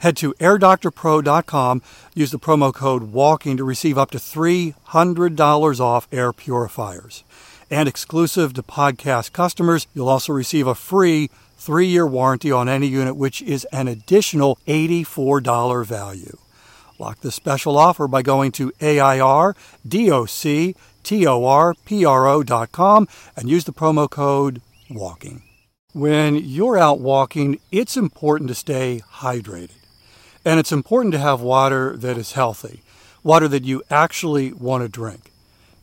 Head to airdoctorpro.com, use the promo code WALKING to receive up to $300 off air purifiers. And exclusive to podcast customers, you'll also receive a free 3-year warranty on any unit, which is an additional $84 value. Lock this special offer by going to airdoctorpro.com and use the promo code WALKING. When you're out walking, it's important to stay hydrated. And it's important to have water that is healthy, water that you actually want to drink.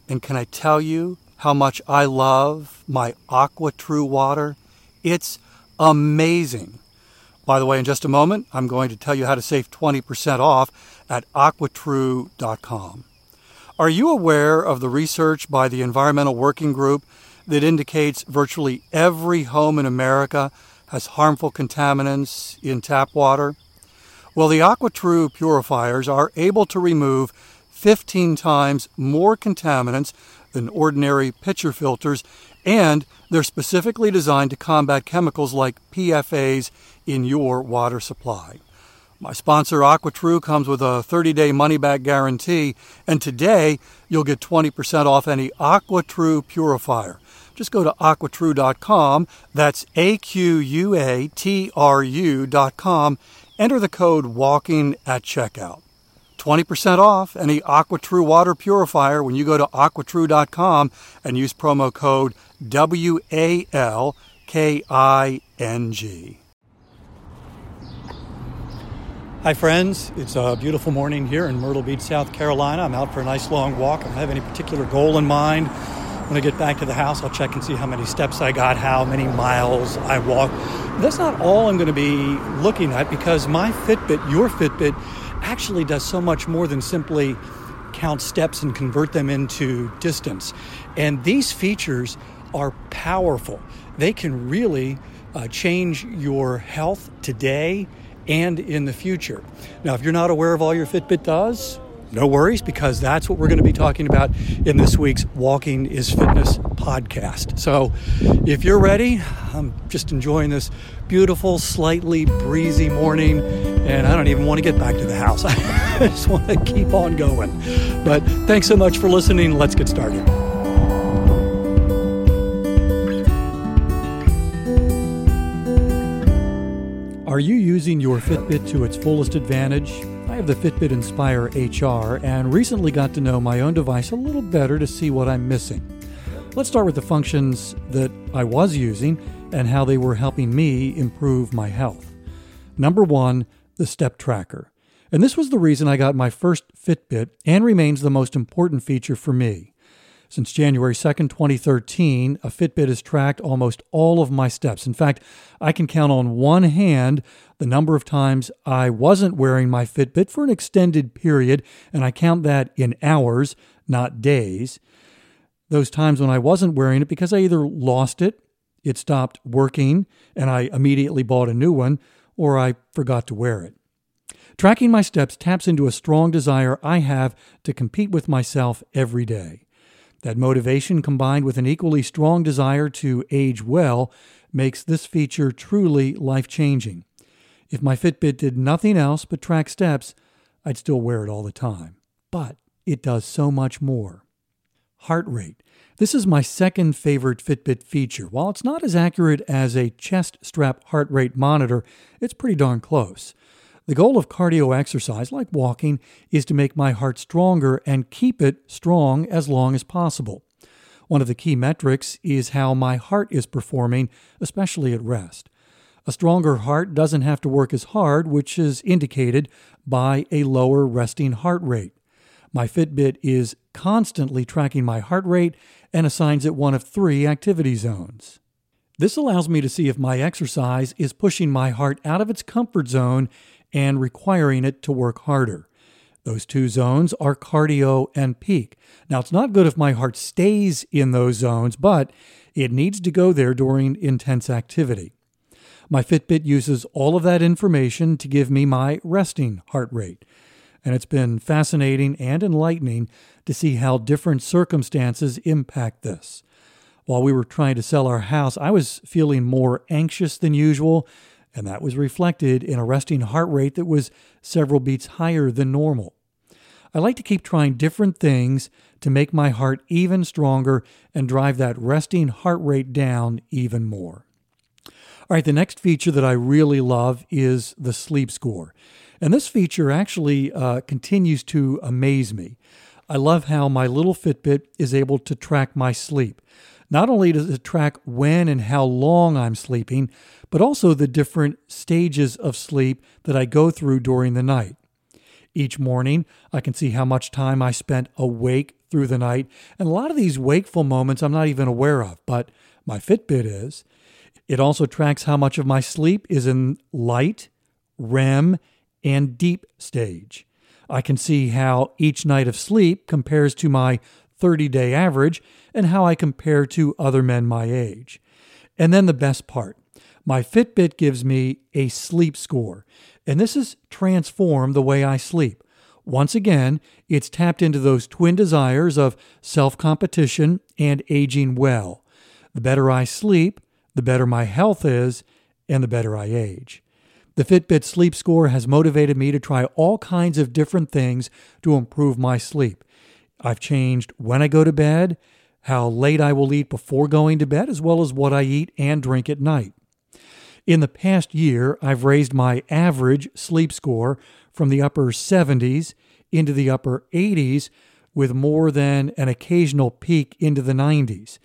And can I tell you how much I love my AquaTru water? It's amazing. By the way, in just a moment, I'm going to tell you how to save 20% off at aquatru.com. Are you aware of the research by the Environmental Working Group that indicates virtually every home in America has harmful contaminants in tap water? Well, the AquaTru purifiers are able to remove 15 times more contaminants than ordinary pitcher filters, and they're specifically designed to combat chemicals like PFAs in your water supply. My sponsor, AquaTru, comes with a 30-day money-back guarantee, and today you'll get 20% off any AquaTru purifier. Just go to aquatru.com, that's AQUATRU.com, enter the code WALKING at checkout. 20% off any AquaTru water purifier when you go to aquatru.com and use promo code WALKING. Hi friends, it's a beautiful morning here in Myrtle Beach, South Carolina. I'm out for a nice long walk. I don't have any particular goal in mind. When I get back to the house, I'll check and see how many steps I got, how many miles I walked. That's not all I'm going to be looking at, because my Fitbit, your Fitbit, actually does so much more than simply count steps and convert them into distance. And these features are powerful. They can really change your health today and in the future. Now, if you're not aware of all your Fitbit does, no worries, because that's what we're going to be talking about in this week's Walking is Fitness podcast. So if you're ready, I'm just enjoying this beautiful, slightly breezy morning, and I don't even want to get back to the house. I just want to keep on going. But thanks so much for listening. Let's get started. Are you using your Fitbit to its fullest advantage? I have the Fitbit Inspire HR and recently got to know my own device a little better to see what I'm missing. Let's start with the functions that I was using and how they were helping me improve my health. Number one, the step tracker. And this was the reason I got my first Fitbit and remains the most important feature for me. Since January 2nd, 2013, a Fitbit has tracked almost all of my steps. In fact, I can count on one hand the number of times I wasn't wearing my Fitbit for an extended period, and I count that in hours, not days. Those times when I wasn't wearing it because I either lost it, it stopped working, and I immediately bought a new one, or I forgot to wear it. Tracking my steps taps into a strong desire I have to compete with myself every day. That motivation, combined with an equally strong desire to age well, makes this feature truly life-changing. If my Fitbit did nothing else but track steps, I'd still wear it all the time. But it does so much more. Heart rate. This is my second favorite Fitbit feature. While it's not as accurate as a chest strap heart rate monitor, it's pretty darn close. The goal of cardio exercise, like walking, is to make my heart stronger and keep it strong as long as possible. One of the key metrics is how my heart is performing, especially at rest. A stronger heart doesn't have to work as hard, which is indicated by a lower resting heart rate. My Fitbit is constantly tracking my heart rate and assigns it one of 3 activity zones. This allows me to see if my exercise is pushing my heart out of its comfort zone and requiring it to work harder. Those 2 zones are cardio and peak. Now, it's not good if my heart stays in those zones, but it needs to go there during intense activity. My Fitbit uses all of that information to give me my resting heart rate. And it's been fascinating and enlightening to see how different circumstances impact this. While we were trying to sell our house, I was feeling more anxious than usual, and that was reflected in a resting heart rate that was several beats higher than normal. I like to keep trying different things to make my heart even stronger and drive that resting heart rate down even more. All right, the next feature that I really love is the sleep score. And this feature actually continues to amaze me. I love how my little Fitbit is able to track my sleep. Not only does it track when and how long I'm sleeping, but also the different stages of sleep that I go through during the night. Each morning, I can see how much time I spent awake through the night, and a lot of these wakeful moments I'm not even aware of, but my Fitbit is. It also tracks how much of my sleep is in light, REM, and deep stage. I can see how each night of sleep compares to my 30-day average and how I compare to other men my age. And then the best part, my Fitbit gives me a sleep score, and this has transformed the way I sleep. Once again, it's tapped into those twin desires of self-competition and aging well. The better I sleep, the better my health is, and the better I age. The Fitbit sleep score has motivated me to try all kinds of different things to improve my sleep. I've changed when I go to bed, how late I will eat before going to bed, as well as what I eat and drink at night. In the past year, I've raised my average sleep score from the upper 70s into the upper 80s with more than an occasional peak into the 90s.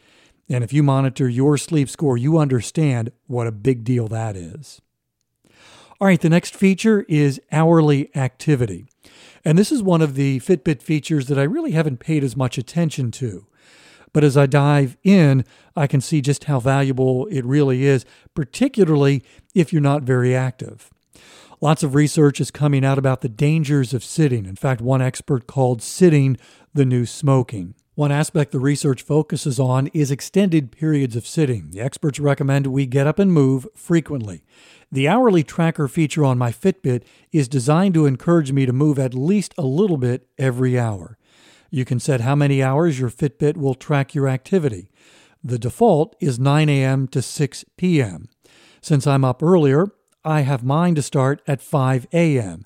And if you monitor your sleep score, you understand what a big deal that is. All right, the next feature is hourly activity. And this is one of the Fitbit features that I really haven't paid as much attention to. But as I dive in, I can see just how valuable it really is, particularly if you're not very active. Lots of research is coming out about the dangers of sitting. In fact, one expert called sitting the new smoking. One aspect the research focuses on is extended periods of sitting. The experts recommend we get up and move frequently. The hourly tracker feature on my Fitbit is designed to encourage me to move at least a little bit every hour. You can set how many hours your Fitbit will track your activity. The default is 9 a.m. to 6 p.m. Since I'm up earlier, I have mine to start at 5 a.m.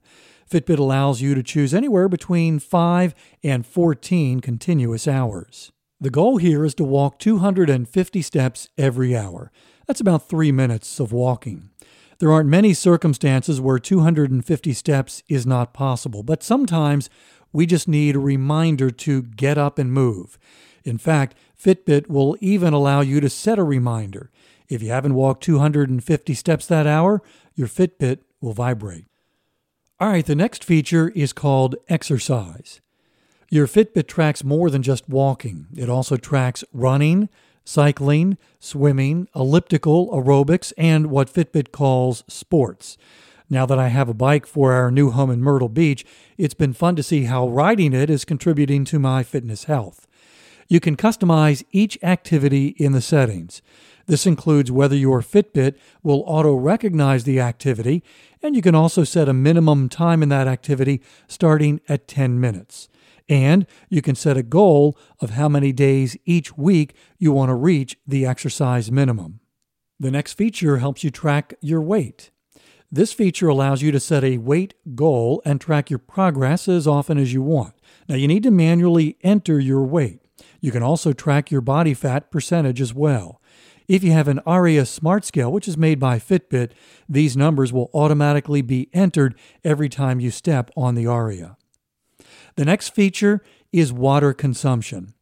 Fitbit allows you to choose anywhere between 5 and 14 continuous hours. The goal here is to walk 250 steps every hour. That's about 3 minutes of walking. There aren't many circumstances where 250 steps is not possible, but sometimes we just need a reminder to get up and move. In fact, Fitbit will even allow you to set a reminder. If you haven't walked 250 steps that hour, your Fitbit will vibrate. All right, the next feature is called exercise. Your Fitbit tracks more than just walking. It also tracks running, cycling, swimming, elliptical, aerobics, and what Fitbit calls sports. Now that I have a bike for our new home in Myrtle Beach, it's been fun to see how riding it is contributing to my fitness health. You can customize each activity in the settings. This includes whether your Fitbit will auto-recognize the activity, and you can also set a minimum time in that activity starting at 10 minutes. And you can set a goal of how many days each week you want to reach the exercise minimum. The next feature helps you track your weight. This feature allows you to set a weight goal and track your progress as often as you want. Now, you need to manually enter your weight. You can also track your body fat percentage as well. If you have an Aria Smart Scale, which is made by Fitbit, these numbers will automatically be entered every time you step on the Aria. The next feature is water consumption.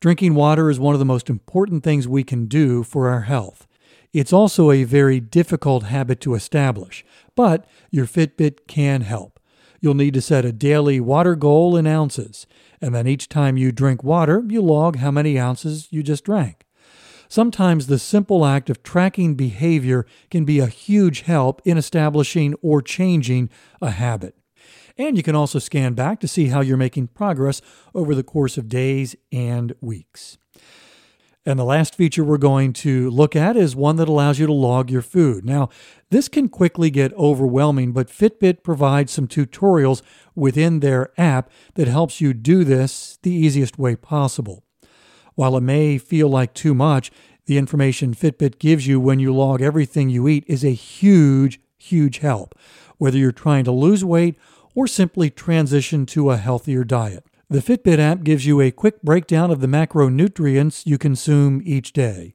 Drinking water is one of the most important things we can do for our health. It's also a very difficult habit to establish, but your Fitbit can help. You'll need to set a daily water goal in ounces, and then each time you drink water, you log how many ounces you just drank. Sometimes the simple act of tracking behavior can be a huge help in establishing or changing a habit. And you can also scan back to see how you're making progress over the course of days and weeks. And the last feature we're going to look at is one that allows you to log your food. Now, this can quickly get overwhelming, but Fitbit provides some tutorials within their app that helps you do this the easiest way possible. While it may feel like too much, the information Fitbit gives you when you log everything you eat is a huge, huge help, whether you're trying to lose weight or simply transition to a healthier diet. The Fitbit app gives you a quick breakdown of the macronutrients you consume each day.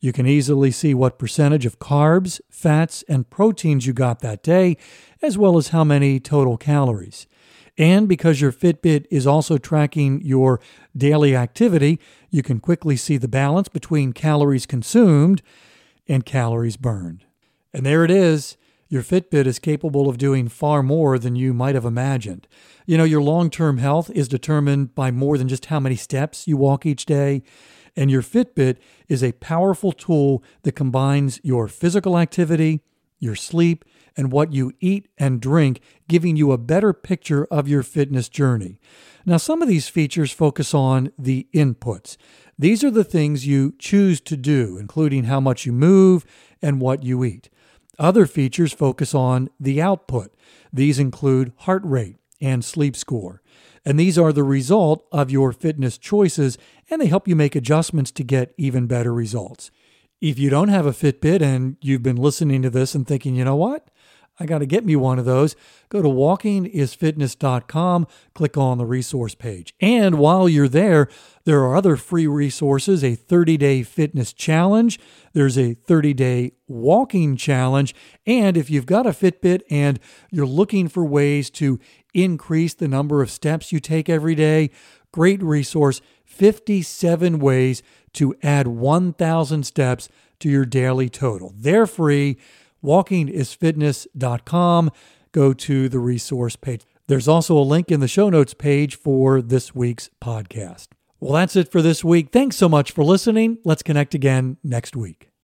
You can easily see what percentage of carbs, fats, and proteins you got that day, as well as how many total calories. And because your Fitbit is also tracking your daily activity, you can quickly see the balance between calories consumed and calories burned. And there it is. Your Fitbit is capable of doing far more than you might have imagined. You know, your long-term health is determined by more than just how many steps you walk each day, and your Fitbit is a powerful tool that combines your physical activity, your sleep, and what you eat and drink, giving you a better picture of your fitness journey. Now, some of these features focus on the inputs. These are the things you choose to do, including how much you move and what you eat. Other features focus on the output. These include heart rate and sleep score. And these are the result of your fitness choices, and they help you make adjustments to get even better results. If you don't have a Fitbit and you've been listening to this and thinking, you know what? I got to get me one of those. Go to walkingisfitness.com, click on the resource page. And while you're there, there are other free resources, a 30-day fitness challenge, there's a 30-day walking challenge, and if you've got a Fitbit and you're looking for ways to increase the number of steps you take every day, great resource, 57 ways to add 1,000 steps to your daily total. They're free. walkingisfitness.com. Go to the resource page. There's also a link in the show notes page for this week's podcast. Well, that's it for this week. Thanks so much for listening. Let's connect again next week.